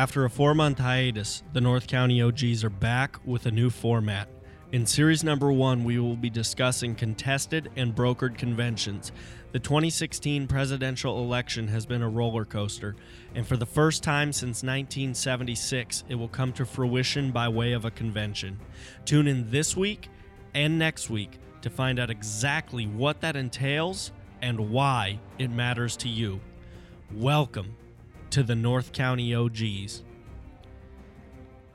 After a 4-month hiatus, the North County OGs are back with a new format. In series number 1, we will be discussing contested and brokered conventions. The 2016 presidential election has been a roller coaster, and for the first time since 1976, it will come to fruition by way of a convention. Tune in this week and next week to find out exactly what that entails and why it matters to you. Welcome to the North County OGs.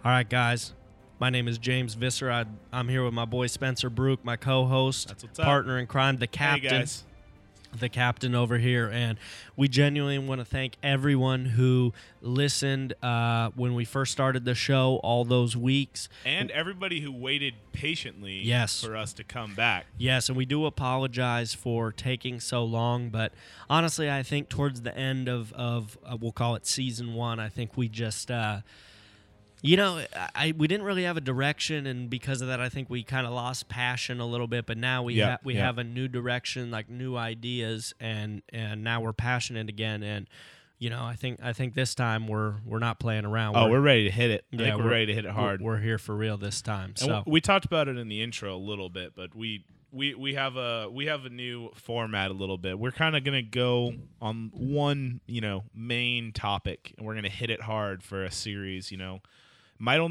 All right, guys. My name is James Visser. I'm here with my boy Spencer Brooke, my co-host, partner in crime, the captain. Hey, guys. The captain over here, and we genuinely want to thank everyone who listened when we first started the show all those weeks, and everybody who waited patiently for us to come back. Yes, and we do apologize for taking so long, but honestly, I think towards the end of we'll call it season 1, I think we just we didn't really have a direction, and because of that, I think we kind of lost passion a little bit. But now we have a new direction, like new ideas, and now we're passionate again. And you know, I think this time we're not playing around. We're ready to hit it. Yeah, we're ready to hit it hard. We're here for real this time. And so we talked about it in the intro a little bit, but we have a new format a little bit. We're kind of gonna go on one main topic, and we're gonna hit it hard for a series. It'll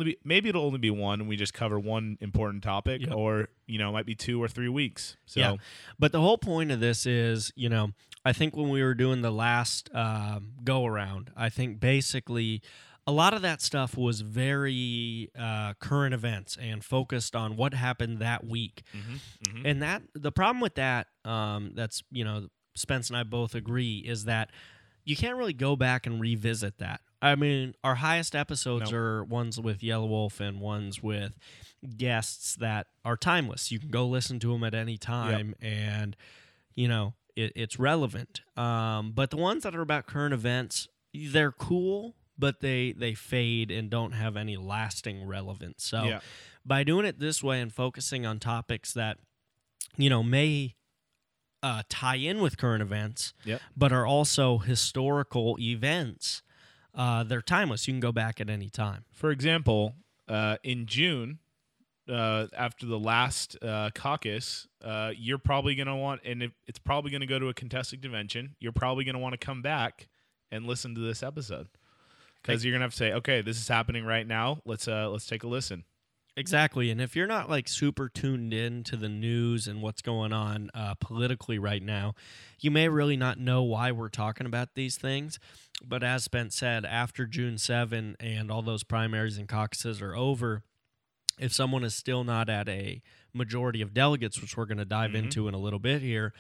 only be one, and we just cover one important topic, or it might be 2 or 3 weeks. So, yeah. But the whole point of this is, I think when we were doing the last go around, I think basically a lot of that stuff was very current events and focused on what happened that week, and that the problem with that, that's Spence and I both agree, is that you can't really go back and revisit that. I mean, our highest episodes are ones with Yellow Wolf and ones with guests that are timeless. You can go listen to them at any time, and, it's relevant. But the ones that are about current events, they're cool, but they fade and don't have any lasting relevance. So by doing it this way and focusing on topics that, may tie in with current events, but are also historical events, they're timeless. You can go back at any time. For example, in June, after the last caucus, you're probably going to want, and it's probably going to go to a contested convention, you're probably going to want to come back and listen to this episode, because you're going to have to say, okay, this is happening right now. Let's take a listen. Exactly. And if you're not like super tuned in to the news and what's going on politically right now, you may really not know why we're talking about these things. But as Spence said, after June 7 and all those primaries and caucuses are over, if someone is still not at a majority of delegates, which we're going to dive into in a little bit here,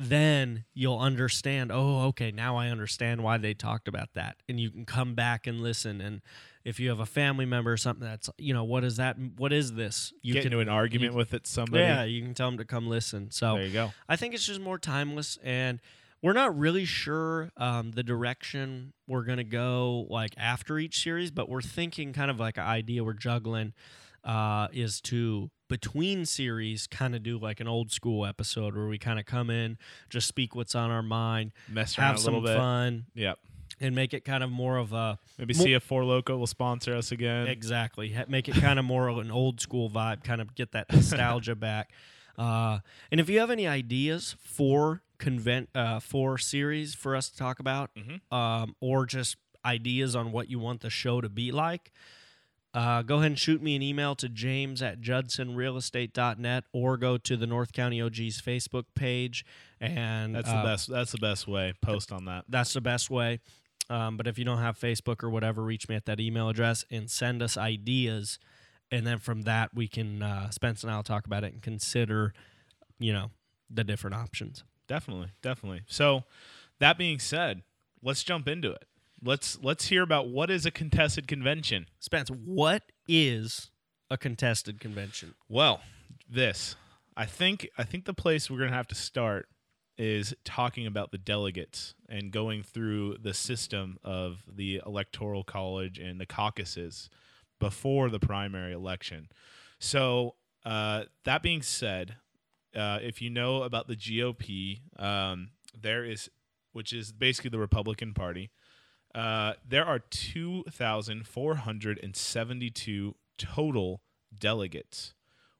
then you'll understand, oh, okay, now I understand why they talked about that. And you can come back and listen. And if you have a family member or something that's, what is that? What is this? You get into an argument with it, somebody. Yeah, you can tell them to come listen. So there you go. I think it's just more timeless. And we're not really sure the direction we're going to go like after each series, but we're thinking kind of like an idea we're juggling is to, between series, kind of do like an old school episode where we kind of come in, just speak what's on our mind, mess around a little bit, have some fun, and make it kind of more of a maybe see if Four Loko will sponsor us again. Exactly, make it kind of more of an old school vibe, kind of get that nostalgia back. And if you have any ideas for for series for us to talk about, or just ideas on what you want the show to be like, go ahead and shoot me an email to james@judsonrealestate.net, or go to the North County OG's Facebook page, and that's the best. That's the best way. Post on that. That's the best way. But if you don't have Facebook or whatever, reach me at that email address and send us ideas, and then from that we can Spence and I'll talk about it and consider, the different options. Definitely. So, that being said, let's jump into it. Let's hear about what is a contested convention. Spence, what is a contested convention? Well, I think the place we're going to have to start is talking about the delegates and going through the system of the Electoral College and the caucuses before the primary election. So, that being said, if you know about the GOP, which is basically the Republican Party, There are 2,472 total delegates,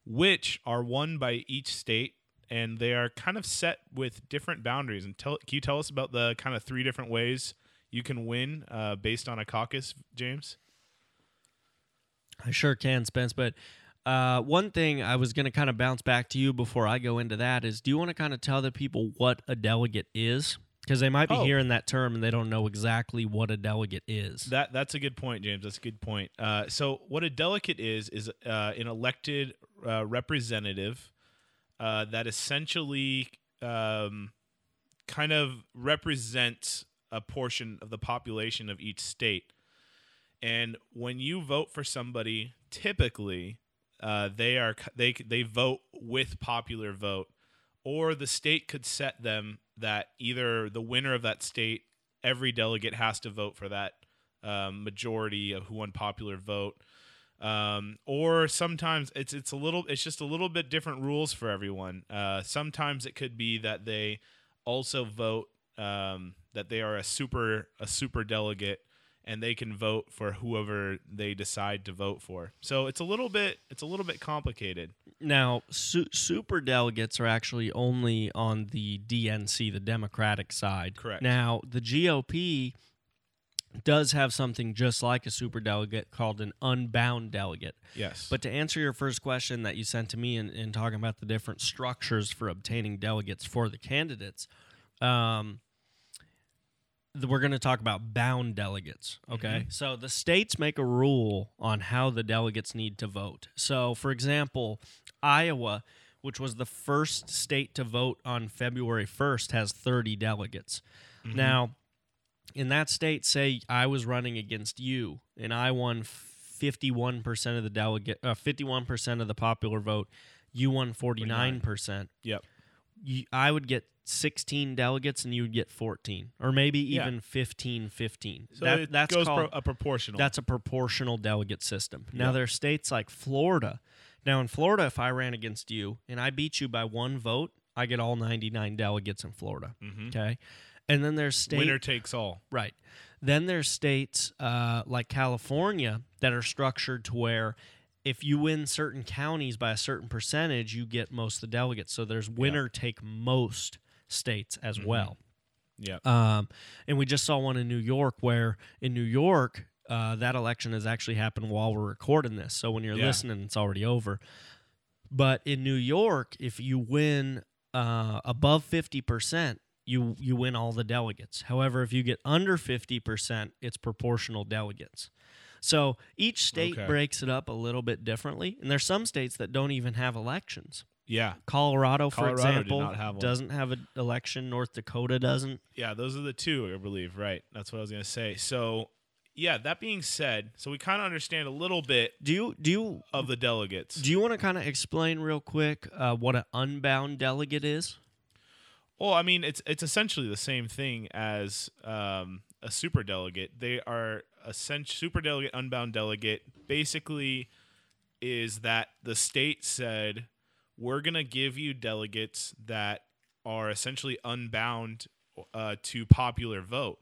which are won by each state, and they are kind of set with different boundaries. And can you tell us about the kind of three different ways you can win based on a caucus, James? I sure can, Spence, but one thing I was going to kind of bounce back to you before I go into that is, do you want to kind of tell the people what a delegate is? Because they might be hearing that term and they don't know exactly what a delegate is. That's a good point, James. That's a good point. So what a delegate is an elected representative that essentially kind of represents a portion of the population of each state. And when you vote for somebody, typically they vote with popular vote, or the state could set them that either the winner of that state, every delegate has to vote for that majority of who won popular vote, or sometimes it's just a little bit different rules for everyone. Sometimes it could be that they also vote that they are a super delegate, and they can vote for whoever they decide to vote for. So it's a little bit complicated. Now, super delegates are actually only on the DNC, the Democratic side. Correct. Now, the GOP does have something just like a super delegate called an unbound delegate. Yes. But to answer your first question that you sent to me in talking about the different structures for obtaining delegates for the candidates, we're going to talk about bound delegates, okay? Mm-hmm. So the states make a rule on how the delegates need to vote. So, for example, Iowa, which was the first state to vote on February 1st, has 30 delegates. Mm-hmm. Now, in that state, say I was running against you, and I won 51% of the 51% of the popular vote. You won 49%. Yep. I would get 16 delegates and you would get 14, or maybe even 15. So that's goes called a proportional. That's a proportional delegate system. Now, there are states like Florida. Now, in Florida, if I ran against you and I beat you by one vote, I get all 99 delegates in Florida. Mm-hmm. Okay, and then there's states winner takes all. Right. Then there's states like California that are structured to where, if you win certain counties by a certain percentage, you get most of the delegates. So there's winner-take-most states as well. Yeah. And we just saw one in New York where, in New York, that election has actually happened while we're recording this. So when you're listening, it's already over. But in New York, if you win above 50%, you win all the delegates. However, if you get under 50%, it's proportional delegates. So each state breaks it up a little bit differently, and there's some states that don't even have elections. Yeah, Colorado, for example, doesn't have an election. North Dakota doesn't. Yeah, those are the two, I believe. Right, that's what I was gonna say. So, yeah, that being said, so we kind of understand a little bit. Do you of the delegates? Do you want to kind of explain real quick what an unbound delegate is? Well, I mean, it's essentially the same thing as a superdelegate. They are a superdelegate, unbound delegate. Basically, is that the state said, we're going to give you delegates that are essentially unbound to popular vote.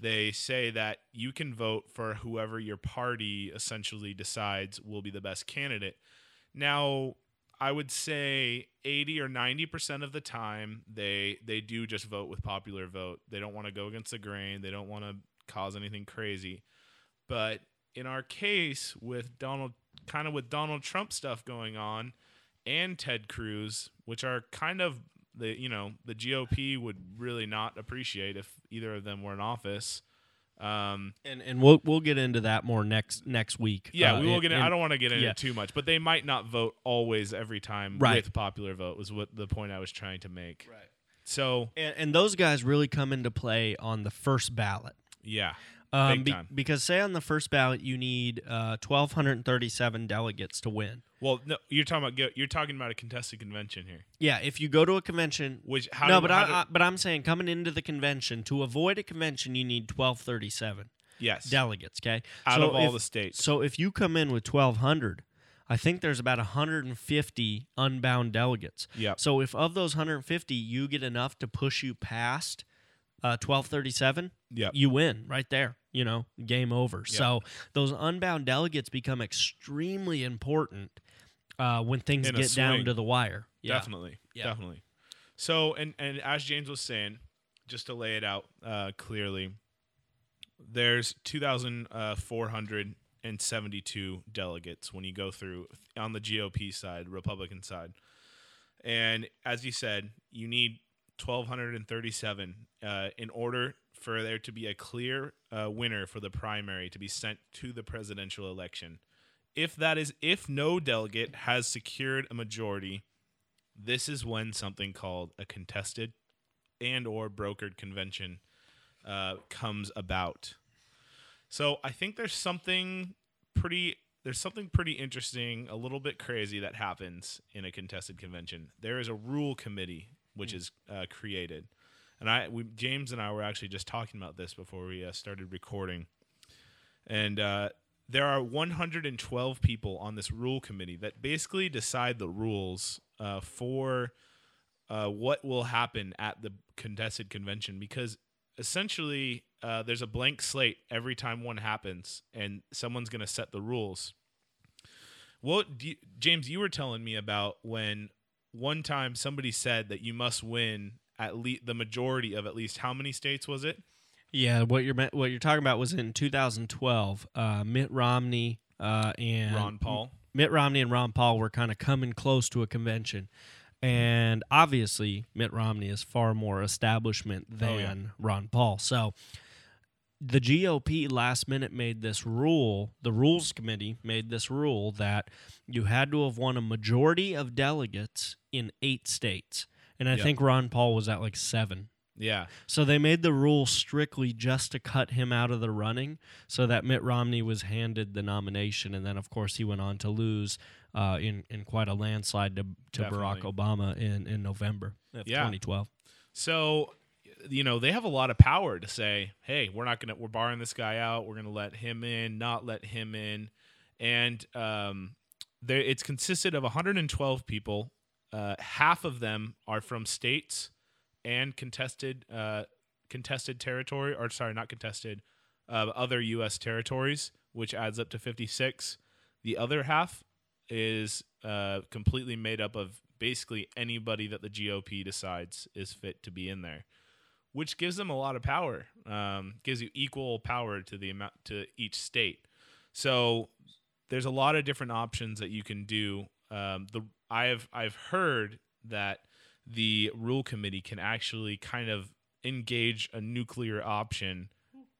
They say that you can vote for whoever your party essentially decides will be the best candidate. Now, I would say 80 or 90% of the time, they do just vote with popular vote. They don't want to go against the grain. They don't want to cause anything crazy. But in our case, with Donald Trump stuff going on, and Ted Cruz, which are kind of the GOP would really not appreciate if either of them were in office. And we'll get into that more next week. Yeah, we will get in. I don't want to get into it too much, but they might not vote always every time with popular vote was what the point I was trying to make. Right. So and those guys really come into play on the first ballot. Yeah. Because say on the first ballot you need 1,237 delegates to win. Well, no, you're talking about a contested convention here. Yeah, if you go to a convention, I'm saying coming into the convention, to avoid a convention, you need 1,237. Yes. Delegates. Okay, out of all the states. So if you come in with 1,200, I think there's about 150 unbound delegates. Yeah. So if of those 150, you get enough to push you past 1,237, you win right there. you know, game over. Yep. So those unbound delegates become extremely important when things get down to the wire. Yeah. Definitely. Yeah. Definitely. So, and as James was saying, just to lay it out clearly, there's 2,472 delegates when you go through on the GOP side, Republican side. And as you said, you need 1,237 in order for there to be a clear winner for the primary to be sent to the presidential election. If no delegate has secured a majority, this is when something called a contested and or brokered convention comes about. So I think there's something pretty interesting, a little bit crazy that happens in a contested convention. There is a rule committee which is created, and James and I were actually just talking about this before we started recording. And there are 112 people on this rule committee that basically decide the rules for what will happen at the contested convention, because essentially there's a blank slate every time one happens, and someone's going to set the rules. Well, James, you were telling me about when one time somebody said that you must win at least the majority of at least how many states was it? Yeah, what you're talking about was in 2012. Mitt Romney and Ron Paul. Mitt Romney and Ron Paul were kind of coming close to a convention. And obviously, Mitt Romney is far more establishment than Ron Paul. So the GOP last minute made this rule, the Rules Committee made this rule that you had to have won a majority of delegates in 8 states. And I think Ron Paul was at like 7. Yeah. So they made the rule strictly just to cut him out of the running so that Mitt Romney was handed the nomination. And then, of course, he went on to lose in quite a landslide to Barack Obama in November of 2012. So, you know, they have a lot of power to say, hey, we're barring this guy out. We're going to let him in, not let him in. And it's consisted of 112 people. Half of them are from states and contested territory, or sorry, not contested, other U.S. territories, which adds up to 56. The other half is completely made up of basically anybody that the GOP decides is fit to be in there, which gives them a lot of power. Gives you equal power to the amount to each state. So there's a lot of different options that you can do. I've heard that the rule committee can actually kind of engage a nuclear option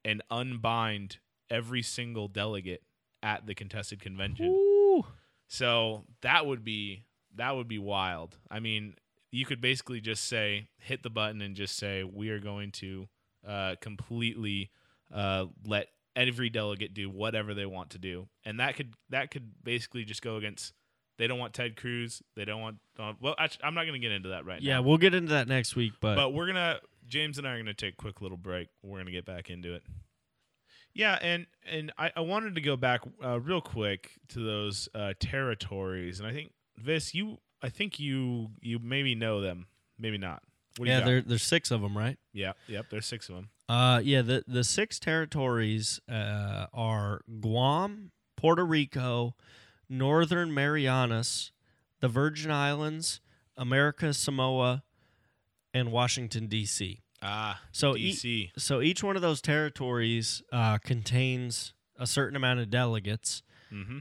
and unbind every single delegate at the contested convention. Ooh. So that would be wild. I mean, you could basically just say, hit the button and just say, we are going to completely let every delegate do whatever they want to do. And that could basically just go against. They don't want Ted Cruz. They don't want Donald. Well, actually, I'm not going to get into that right now. Yeah, we'll get into that next week. But we're going to – James and I are going to take a quick little break. We're going to get back into it. Yeah, and I wanted to go back real quick to those territories. And I think, Vis, you maybe know them. Maybe not. What do you got? There's 6 of them, right? Yeah. Yep, there's 6 of them. The 6 territories are Guam, Puerto Rico, Northern Marianas, the Virgin Islands, America Samoa, and Washington, D.C. So D.C. So each one of those territories contains a certain amount of delegates,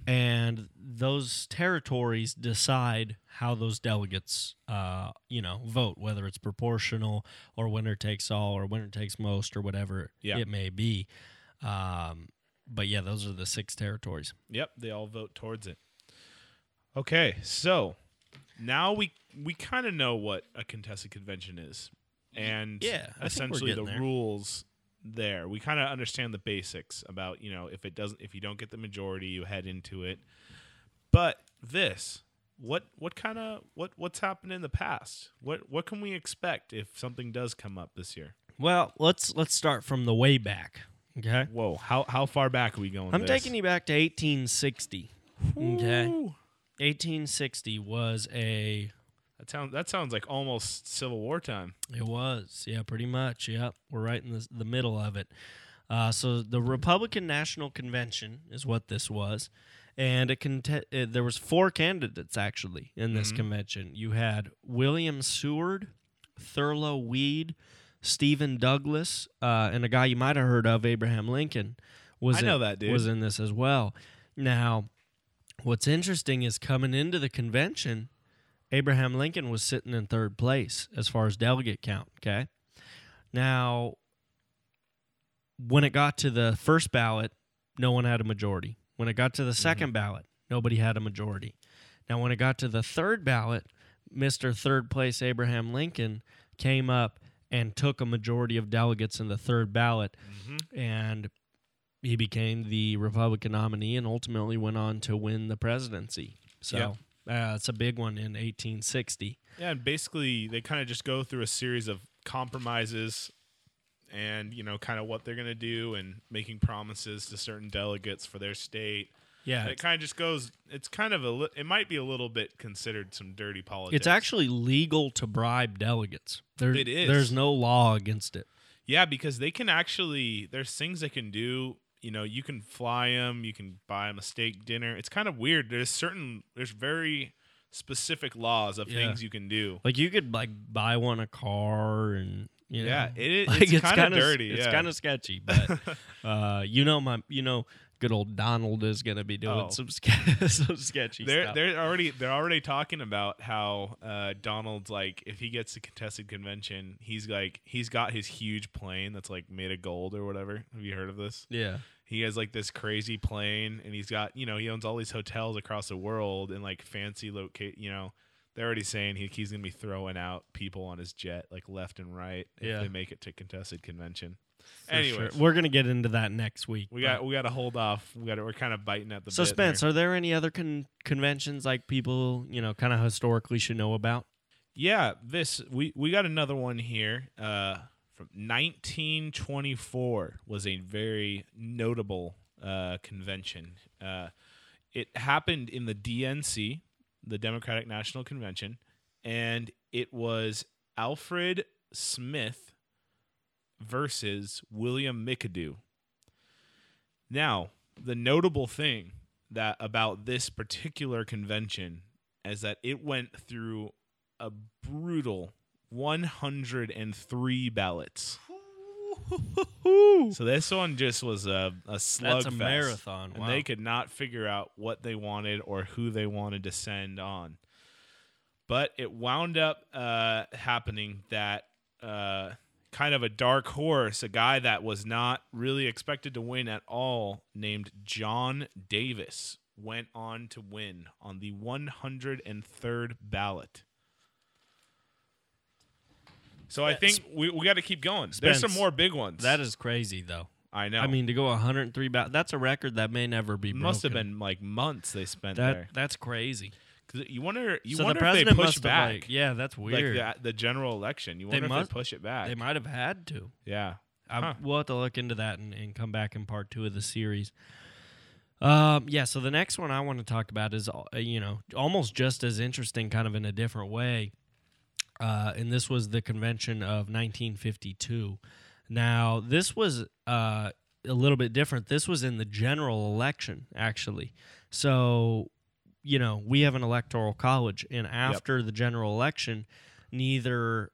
and those territories decide how those delegates, vote, whether it's proportional or winner takes all or winner takes most or whatever it may be. But yeah, those are the 6 territories. Yep, they all vote towards it. Okay, so now we kind of know what a contested convention is, and essentially the rules there. We kind of understand the basics about, you know, if you don't get the majority, you head into it. But what's happened in the past? What can we expect if something does come up this year? Well, let's start from the way back. Okay. Whoa, how far back are we going? I'm taking you back to 1860. Ooh. Okay. 1860 was a... That sounds like almost Civil War time. It was. Yeah, pretty much. Yeah. We're right in the middle of it. So the Republican National Convention is what this was. And it there was four candidates, actually, in this convention. You had William Seward, Thurlow Weed, Stephen Douglas, and a guy you might have heard of, Abraham Lincoln, was in this as well. Now, what's interesting is coming into the convention, Abraham Lincoln was sitting in third place as far as delegate count, okay? Now, when it got to the first ballot, no one had a majority. When it got to the second ballot, nobody had a majority. Now, when it got to the third ballot, Mr. Third Place Abraham Lincoln came up and took a majority of delegates in the third ballot, and he became the Republican nominee and ultimately went on to win the presidency. So it's a big one in 1860. Yeah, and basically they kind of just go through a series of compromises and, you know, kind of what they're going to do and making promises to certain delegates for their state. Yeah. And it kind of just goes, it's kind of it might be a little bit considered some dirty politics. It's actually legal to bribe delegates. It is. There's no law against it. Yeah, because they can actually, there's things they can do. You know, you can fly them, you can buy them a steak dinner. It's kind of weird. There's very specific laws of things you can do. Like you could like buy one a car and... You know, it's kind of dirty. It's kind of sketchy, but good old Donald is going to be doing some sketchy stuff. They're already talking about how Donald's like, if he gets the contested convention, he's got his huge plane that's like made of gold or whatever. Have you heard of this? Yeah. He has like this crazy plane, and he's got, you know, he owns all these hotels across the world and like fancy you know. They're already saying he's going to be throwing out people on his jet, like left and right, if they make it to contested convention. Anyway, sure. We're going to get into that next week. We got to hold off. We're kind of biting at the bit. So, Spence, are there any other conventions like people, you know, kind of historically should know about? Yeah, we got another one here. From 1924 was a very notable convention. It happened in the DNC. The Democratic National Convention, and it was Alfred Smith versus William McAdoo. Now, the notable thing about this particular convention is that it went through a brutal 103 ballots. So this one just was a slugfest. That's a marathon. Wow. And they could not figure out what they wanted or who they wanted to send on. But it wound up happening that kind of a dark horse, a guy that was not really expected to win at all, named John Davis, went on to win on the 103rd ballot. So I think we got to keep going. Spence, there's some more big ones. That is crazy, though. I know. I mean, to go 103, that's a record that may never be broken. Must have been like months they spent there. That's crazy. You wonder if they push back. That's weird. Like the general election. You wonder if they push it back. They might have had to. Yeah. We'll have to look into that and come back in part 2 of the series. So the next one I want to talk about is, you know, almost just as interesting, kind of in a different way. And this was the convention of 1952. Now, this was a little bit different. This was in the general election, actually. So, you know, we have an electoral college, and after the general election, neither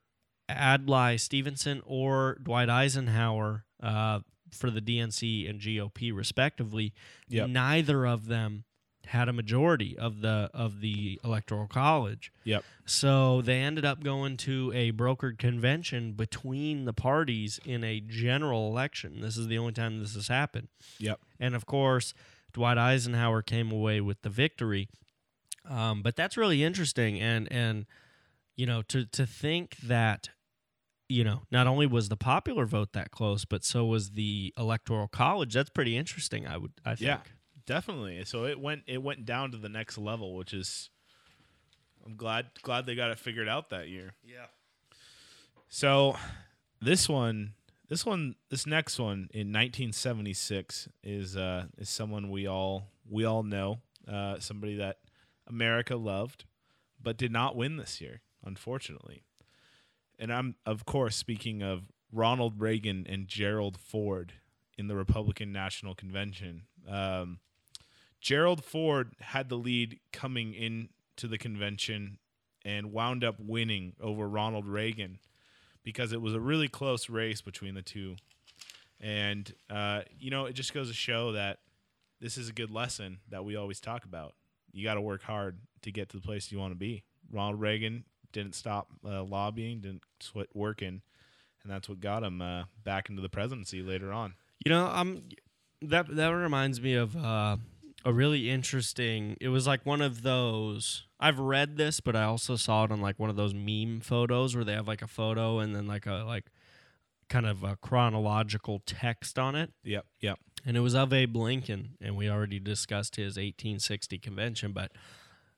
Adlai Stevenson or Dwight Eisenhower for the DNC and GOP, respectively, neither of them had a majority of the Electoral College. Yep. So they ended up going to a brokered convention between the parties in a general election. This is the only time this has happened. Yep. And of course, Dwight Eisenhower came away with the victory. But that's really interesting, and you know, to think that, you know, not only was the popular vote that close, but so was the Electoral College. That's pretty interesting, I think. Yeah. Definitely. So it went down to the next level, which is, I'm glad they got it figured out that year. Yeah. So this next one in 1976 is someone we all know, somebody that America loved, but did not win this year, unfortunately. And I'm, of course, speaking of Ronald Reagan and Gerald Ford. in the Republican National Convention. Gerald Ford had the lead coming into the convention and wound up winning over Ronald Reagan because it was a really close race between the two. And, you know, it just goes to show that this is a good lesson that we always talk about. You got to work hard to get to the place you want to be. Ronald Reagan didn't stop lobbying, didn't quit working, and that's what got him back into the presidency later on. You know, that reminds me of a really interesting. It was like one of those. I've read this, but I also saw it on like one of those meme photos where they have like a photo and then like a kind of a chronological text on it. Yep, yep. And it was of Abe Lincoln, and we already discussed his 1860 convention, but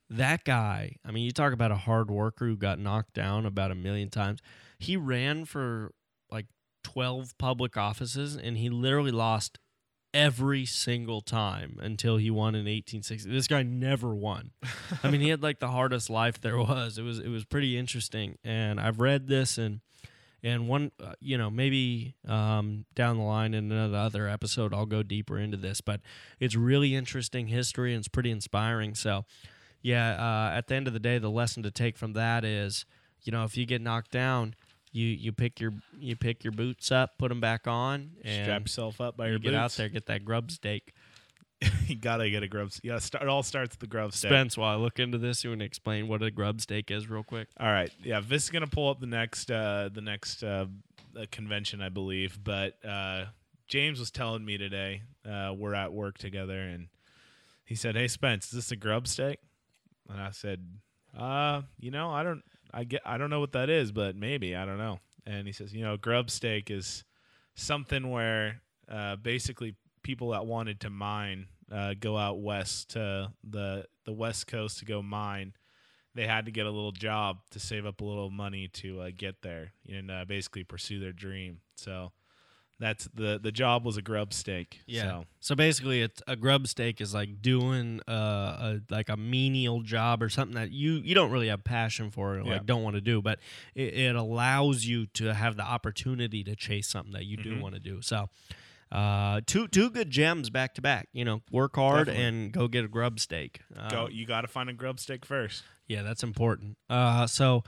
that guy, I mean, you talk about a hard worker who got knocked down about 1,000,000 times. He ran for like 12 public offices, and he literally lost every single time until he won in 1860. This guy never won. I mean, he had like the hardest life there was. It was pretty interesting, and I've read this, and one, you know, maybe down the line in another episode, I'll go deeper into this, but it's really interesting history and it's pretty inspiring. So, yeah, at the end of the day, the lesson to take from that is, you know, if you get knocked down, you pick your boots up, put them back on, and strap yourself up by your boots. Get out there, get that grub stake. You gotta get a grub steak. It all starts with the grub steak. Spence, while I look into this, you want to explain what a grub steak is real quick? All right. Yeah, Vic is gonna pull up the next convention, I believe. But James was telling me today, we're at work together, and he said, "Hey, Spence, is this a grub steak?" And I said, you know, I don't know what that is, but maybe, I don't know." And he says, "You know, grub stake is something where basically." People that wanted to mine go out west to the West Coast to go mine, they had to get a little job to save up a little money to get there and basically pursue their dream. So that's the job was a grub stake. Yeah. So basically, a grub stake is like doing a menial job or something that you don't really have passion for or don't want to do, but it allows you to have the opportunity to chase something that you do want to do. So. Two good gems back to back. You know, work hard and go get a grub stake. You got to find a grub stake first. Yeah, that's important. So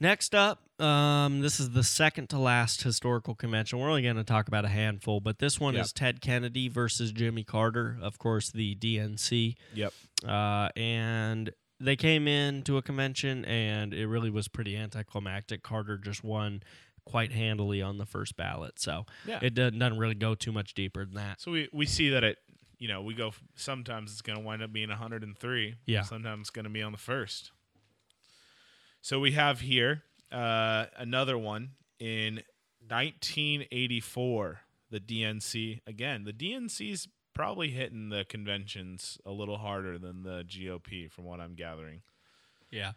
next up, this is the second to last historical convention. We're only going to talk about a handful, but this one is Ted Kennedy versus Jimmy Carter, of course, the DNC. Yep. And they came into a convention, and it really was pretty anticlimactic. Carter just won quite handily on the first ballot, so it doesn't really go too much deeper than that. So we see that it, you know, we go. Sometimes it's going to wind up being 103. Yeah. Sometimes it's going to be on the first. So we have here another one in 1984. The DNC again. The DNC's probably hitting the conventions a little harder than the GOP, from what I'm gathering. Yeah.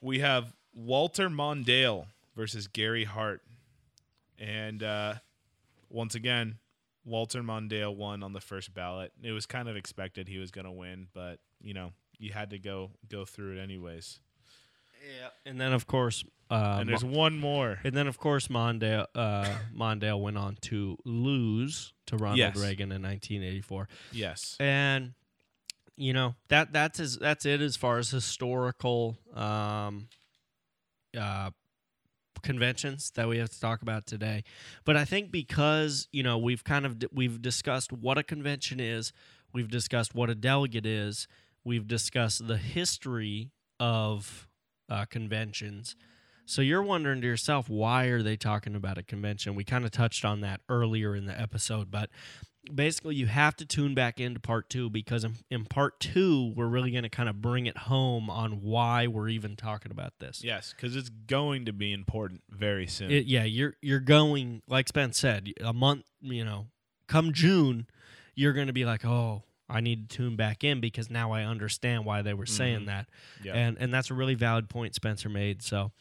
We have Walter Mondale versus Gary Hart. And once again, Walter Mondale won on the first ballot. It was kind of expected he was going to win, but, you know, you had to go through it anyways. Yeah. And then, of course... and there's one more. And then, of course, Mondale went on to lose to Ronald Reagan in 1984. Yes. And, you know, that's it as far as historical... conventions that we have to talk about today. But I think because, you know, we've discussed what a convention is, we've discussed what a delegate is, we've discussed the history of conventions. So you're wondering to yourself, why are they talking about a convention? We kind of touched on that earlier in the episode, but basically you have to tune back into part two, because in part two, we're really going to kind of bring it home on why we're even talking about this. Yes, because it's going to be important very soon. You're going, like Spence said, a month, you know, come June, you're going to be like, oh, I need to tune back in because now I understand why they were saying that. Yep. And that's a really valid point Spencer made. So...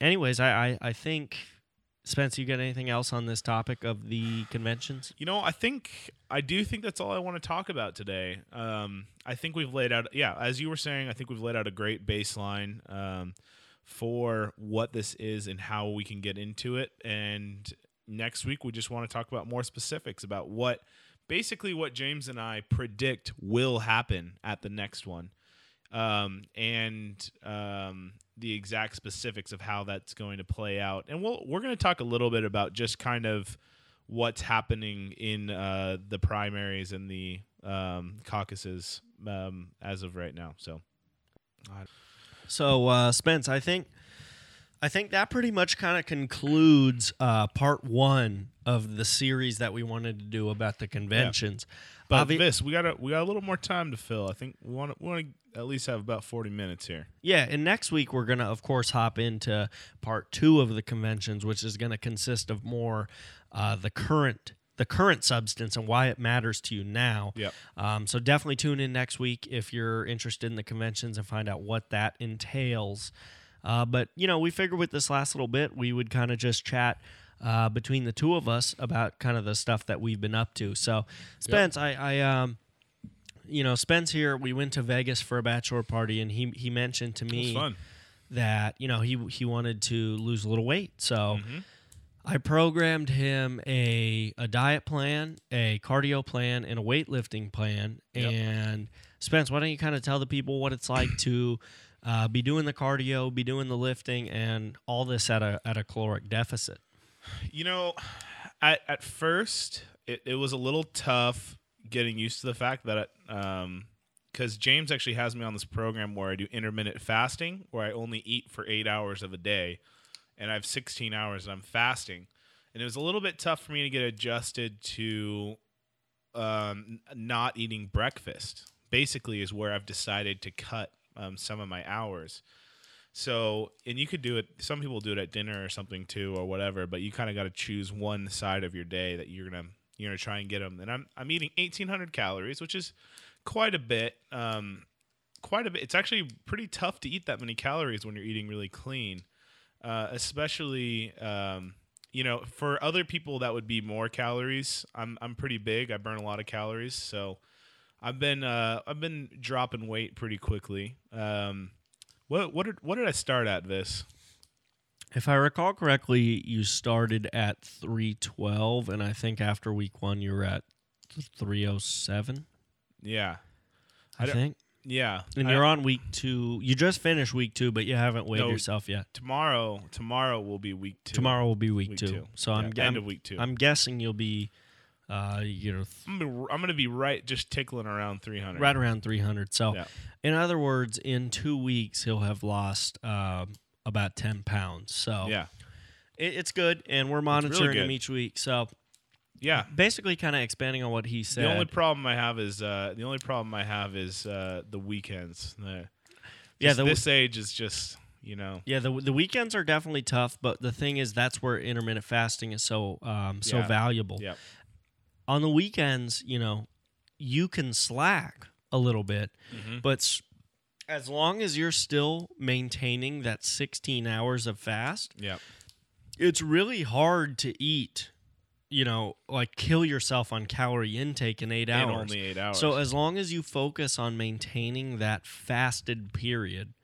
anyways, I think, Spence, you got anything else on this topic of the conventions? You know, I do think that's all I want to talk about today. I think we've laid out, as you were saying, I think we've laid out a great baseline for what this is and how we can get into it. And next week, we just want to talk about more specifics about what basically what James and I predict will happen at the next one. And the exact specifics of how that's going to play out. And we're going to talk a little bit about just kind of what's happening in the primaries and the caucuses as of right now. So, Spence, I think that pretty much kind of concludes part one of the series that we wanted to do about the conventions. Yeah. But this, we got a little more time to fill. I think we want to at least have about 40 minutes here. Yeah, and next week we're going to, of course, hop into part two of the conventions, which is going to consist of more the current substance and why it matters to you now. Yep. So definitely tune in next week if you're interested in the conventions and find out what that entails. But, you know, we figured with this last little bit, we would kind of just chat between the two of us about kind of the stuff that we've been up to. So, Spence, yep. I Spence here, we went to Vegas for a bachelor party, and he mentioned to me that, you know, he wanted to lose a little weight. So I programmed him a diet plan, a cardio plan, and a weightlifting plan. Yep. And, Spence, why don't you kind of tell the people what it's like to... be doing the cardio, be doing the lifting, and all this at a caloric deficit. You know, at first, it was a little tough getting used to the fact that, because James actually has me on this program where I do intermittent fasting, where I only eat for 8 hours of a day, and I have 16 hours and I'm fasting. And it was a little bit tough for me to get adjusted to not eating breakfast, basically, is where I've decided to cut some of my hours. So, and you could do it, some people do it at dinner or something too, or whatever, but you kind of got to choose one side of your day that you're going to try and get them. And I'm eating 1800 calories, which is quite a bit. It's actually pretty tough to eat that many calories when you're eating really clean, especially, you know, for other people that would be more calories. I'm pretty big. I burn a lot of calories. So I've been dropping weight pretty quickly. What did I start at this? If I recall correctly, you started at 312, and I think after week one you were at 307. Yeah, I think. Yeah, and you're on week two. You just finished week two, but you haven't weighed yourself yet. Tomorrow will be week two. Tomorrow will be week two. So yeah, end of week two. I'm guessing you'll be. I'm going to be right just tickling around 300. Right around 300. So, yeah. In other words, in 2 weeks, he'll have lost about 10 pounds. So, yeah. It's good, and we're monitoring him each week. So, yeah. Basically kind of expanding on what he said. The only problem I have is the weekends. This age is just... You know, yeah, the weekends are definitely tough, but the thing is, that's where intermittent fasting is so valuable. Yeah. On the weekends, you know, you can slack a little bit, but as long as you're still maintaining that 16 hours of fast, yeah, it's really hard to eat. You know, like kill yourself on calorie intake in 8 hours. And only 8 hours. So as long as you focus on maintaining that fasted period.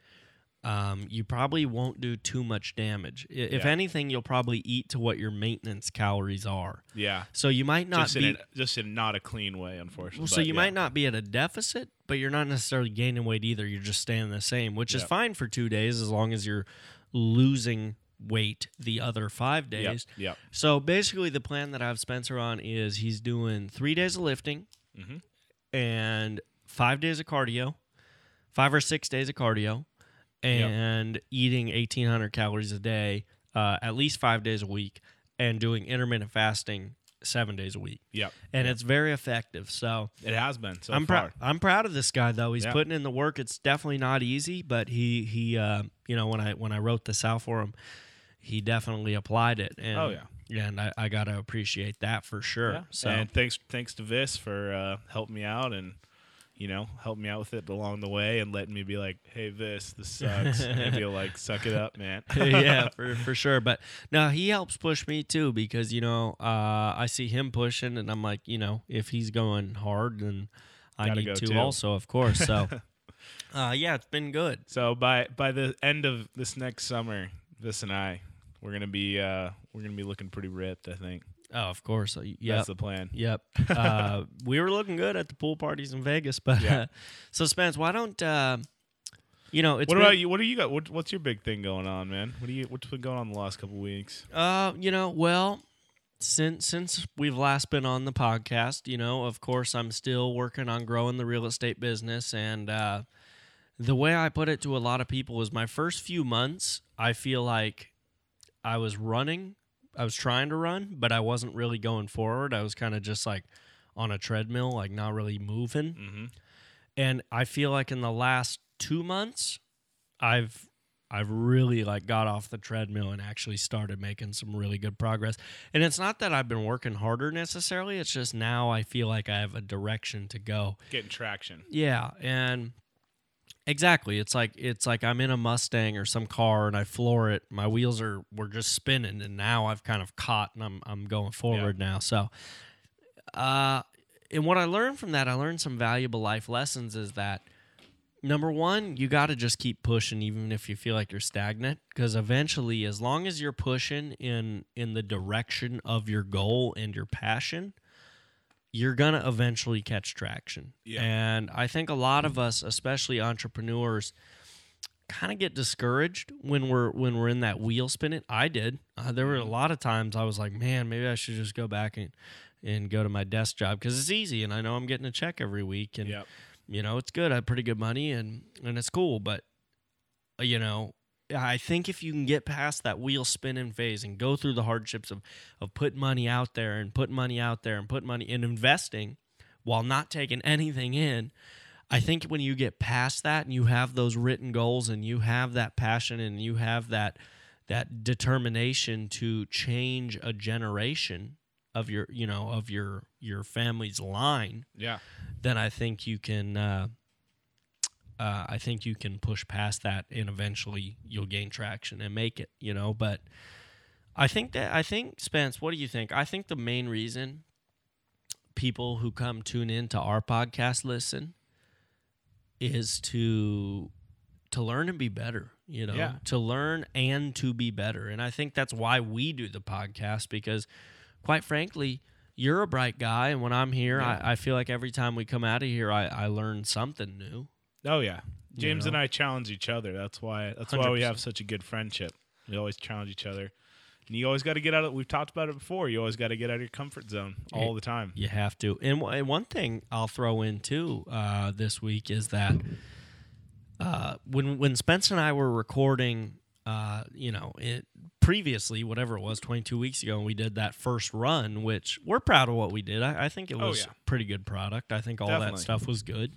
You probably won't do too much damage. If anything, you'll probably eat to what your maintenance calories are. Yeah. So you might not just in not a clean way, unfortunately. Well, so you might not be at a deficit, but you're not necessarily gaining weight either. You're just staying the same, which is fine for 2 days as long as you're losing weight the other 5 days. Yeah. Yep. So basically, the plan that I have Spencer on is he's doing 3 days of lifting and 5 days of cardio, 5 or 6 days of cardio. And eating 1,800 calories a day, at least 5 days a week, and doing intermittent fasting 7 days a week. Yeah, and it's very effective. So it has been. So I'm proud of this guy though. He's putting in the work. It's definitely not easy, but he you know, when I wrote this out for him, he definitely applied it. And, and I gotta appreciate that for sure. Yeah. So and thanks to Viss for helping me out and. You know, help me out with it along the way and letting me be like, hey, this sucks. And be like, suck it up, man. Yeah, for sure. But no, he helps push me too because, you know, I see him pushing and I'm like, you know, if he's going hard, then I need to too. Also, of course. So, yeah, it's been good. So by the end of this next summer, this and I We're gonna be looking pretty ripped, I think. Oh, of course. Yep. That's the plan. Yep. We were looking good at the pool parties in Vegas, but yeah. So Spence, why don't it's about you? What do you got? What's your big thing going on, man? What's been going on the last couple of weeks? Since we've last been on the podcast, of course, I'm still working on growing the real estate business. And the way I put it to a lot of people is my first few months, I feel like I was trying to run, but I wasn't really going forward. I was kind of just like on a treadmill, like not really moving. Mm-hmm. And I feel like in the last 2 months, I've really like got off the treadmill and actually started making some really good progress. And it's not that I've been working harder necessarily. It's just now I feel like I have a direction to go. Getting traction. Yeah. And exactly. It's like I'm in a Mustang or some car and I floor it. My wheels were just spinning and now I've kind of caught and I'm going forward now. So, and what I learned from that, I learned some valuable life lessons is that, number one, you got to just keep pushing even if you feel like you're stagnant, because eventually, as long as you're pushing in the direction of your goal and your passion, you're going to eventually catch traction. Yeah. And I think a lot of us, especially entrepreneurs, kind of get discouraged when we're in that wheel spinning. I did. There were a lot of times I was like, man, maybe I should just go back and go to my desk job because it's easy and I know I'm getting a check every week. And yep. It's good. I have pretty good money and it's cool. But, I think if you can get past that wheel spinning phase and go through the hardships of putting money out there and investing while not taking anything in, I think when you get past that and you have those written goals and you have that passion and you have that determination to change a generation of your, your family's line, yeah, then I think you can, push past that, and eventually you'll gain traction and make it, But I think, Spence, what do you think? I think the main reason people who come tune in to our podcast listen is to learn and be better, yeah. To learn and to be better, and I think that's why we do the podcast because. Quite frankly, you're a bright guy, and when I'm here, yeah. I feel like every time we come out of here, I learn something new. Oh yeah, James and I challenge each other. That's why we have such a good friendship. We always challenge each other, and you always got to get out of. We've talked about it before. You always got to get out of your comfort zone all the time. You have to. And one thing I'll throw in too this week is that when Spence and I were recording. Previously, whatever it was, 22 weeks ago, and we did that first run, which we're proud of what we did. I think it was a pretty good product. I think all that stuff was good.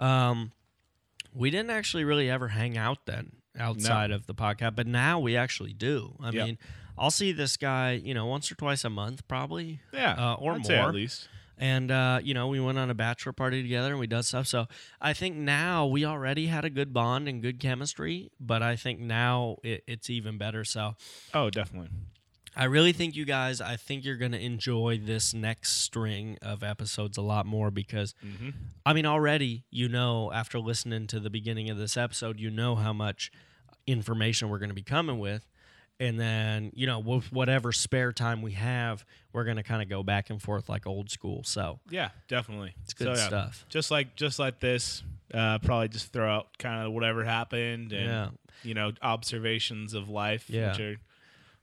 We didn't actually really ever hang out then outside of the podcast, but now we actually do. I mean, I'll see this guy, once or twice a month probably. Yeah, or I'd more. Say at least. And, we went on a bachelor party together and we done stuff. So I think now we already had a good bond and good chemistry, but I think now it's even better. So, oh, definitely. I really think I think you're going to enjoy this next string of episodes a lot more because, already, after listening to the beginning of this episode, how much information we're going to be coming with. And then, with whatever spare time we have, we're going to kind of go back and forth like old school. So yeah, definitely. It's good stuff. Just like this, probably just throw out kind of whatever happened and, observations of life, which are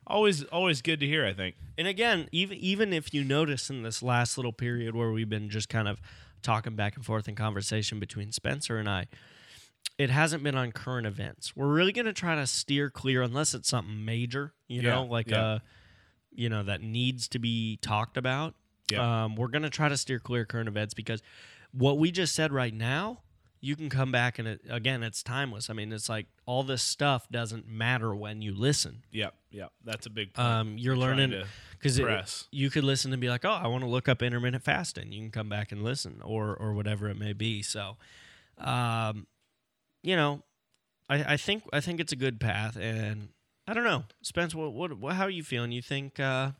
always good to hear, I think. And again, even if you notice in this last little period where we've been just kind of talking back and forth in conversation between Spencer and I, it hasn't been on current events. We're really going to try to steer clear unless it's something major, that needs to be talked about. Yeah. We're going to try to steer clear current events because what we just said right now, you can come back and it's timeless. I mean, it's like all this stuff doesn't matter when you listen. Yeah, that's a big point. You're learning because you could listen and be like, oh, I want to look up intermittent fasting. You can come back and listen or whatever it may be. So, I think it's a good path, and I don't know, Spence. What? How are you feeling? You think? I'm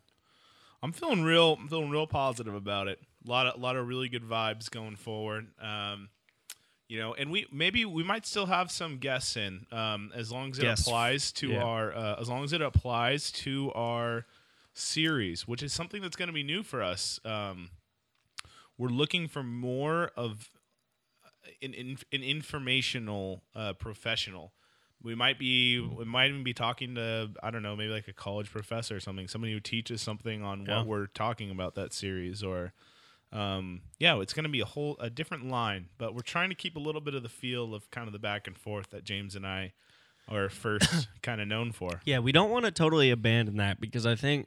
feeling real positive about it. A lot of really good vibes going forward. You know, and we might still have some guests in, as long as it applies to our as long as it applies to our series, which is something that's going to be new for us. We're looking for more of an informational professional. We might even be talking to, I don't know, maybe like a college professor or something, somebody who teaches something on what we're talking about that series, or. It's going to be a different line, but we're trying to keep a little bit of the feel of kind of the back and forth that James and I are first kind of known for. Yeah, we don't want to totally abandon that, because I think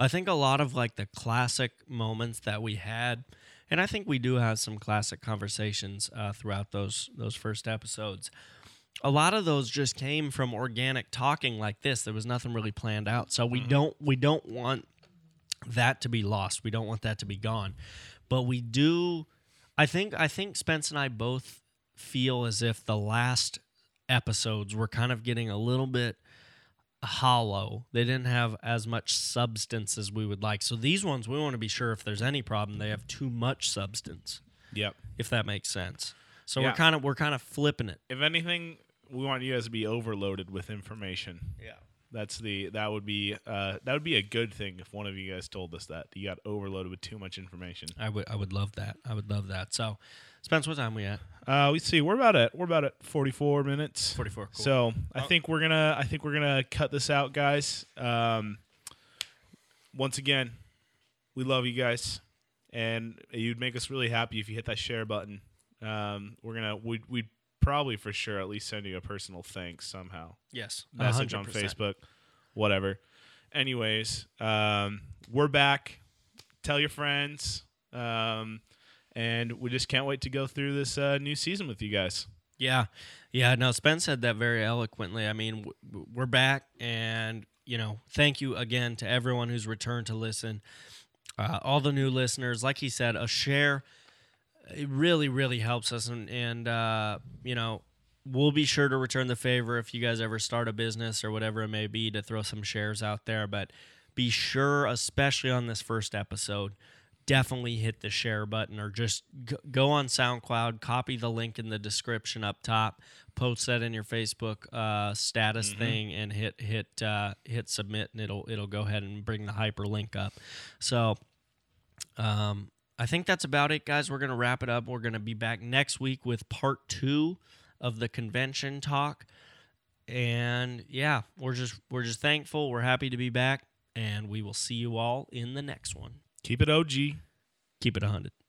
a lot of like the classic moments that we had, and I think we do have some classic conversations throughout those first episodes. A lot of those just came from organic talking like this. There was nothing really planned out, so we don't want that to be lost. We don't want that to be gone. But we do, I think Spence and I both feel as if the last episodes were kind of getting a little bit hollow. They didn't have as much substance as we would like. So these ones, we want to be sure if there's any problem, they have too much substance. Yep. If that makes sense. So we're kind of flipping it. If anything, we want you guys to be overloaded with information. Yeah. That would be a good thing if one of you guys told us that you got overloaded with too much information. I would love that. I would love that. So, Spence, what time are we at? We see. We're about at 44 minutes. 44. Cool. So I think we're gonna cut this out, guys. Once again, we love you guys, and you'd make us really happy if you hit that share button. We'd probably for sure at least send you a personal thanks somehow. Yes. Message 100%. On Facebook, whatever. Anyways, we're back. Tell your friends. And we just can't wait to go through this new season with you guys. Yeah. Yeah. No, Spence said that very eloquently. I mean, we're back, and, you know, thank you again to everyone who's returned to listen. All the new listeners, like he said, a share. It really, really helps us, and you know, we'll be sure to return the favor if you guys ever start a business or whatever it may be, to throw some shares out there. But be sure, especially on this first episode, definitely hit the share button, or just go on SoundCloud, copy the link in the description up top, post that in your Facebook status thing, and hit submit, and it'll go ahead and bring the hyperlink up. So, I think that's about it, guys. We're going to wrap it up. We're going to be back next week with part 2 of the convention talk. And yeah, we're just thankful. We're happy to be back, and we will see you all in the next one. Keep it OG. Keep it 100.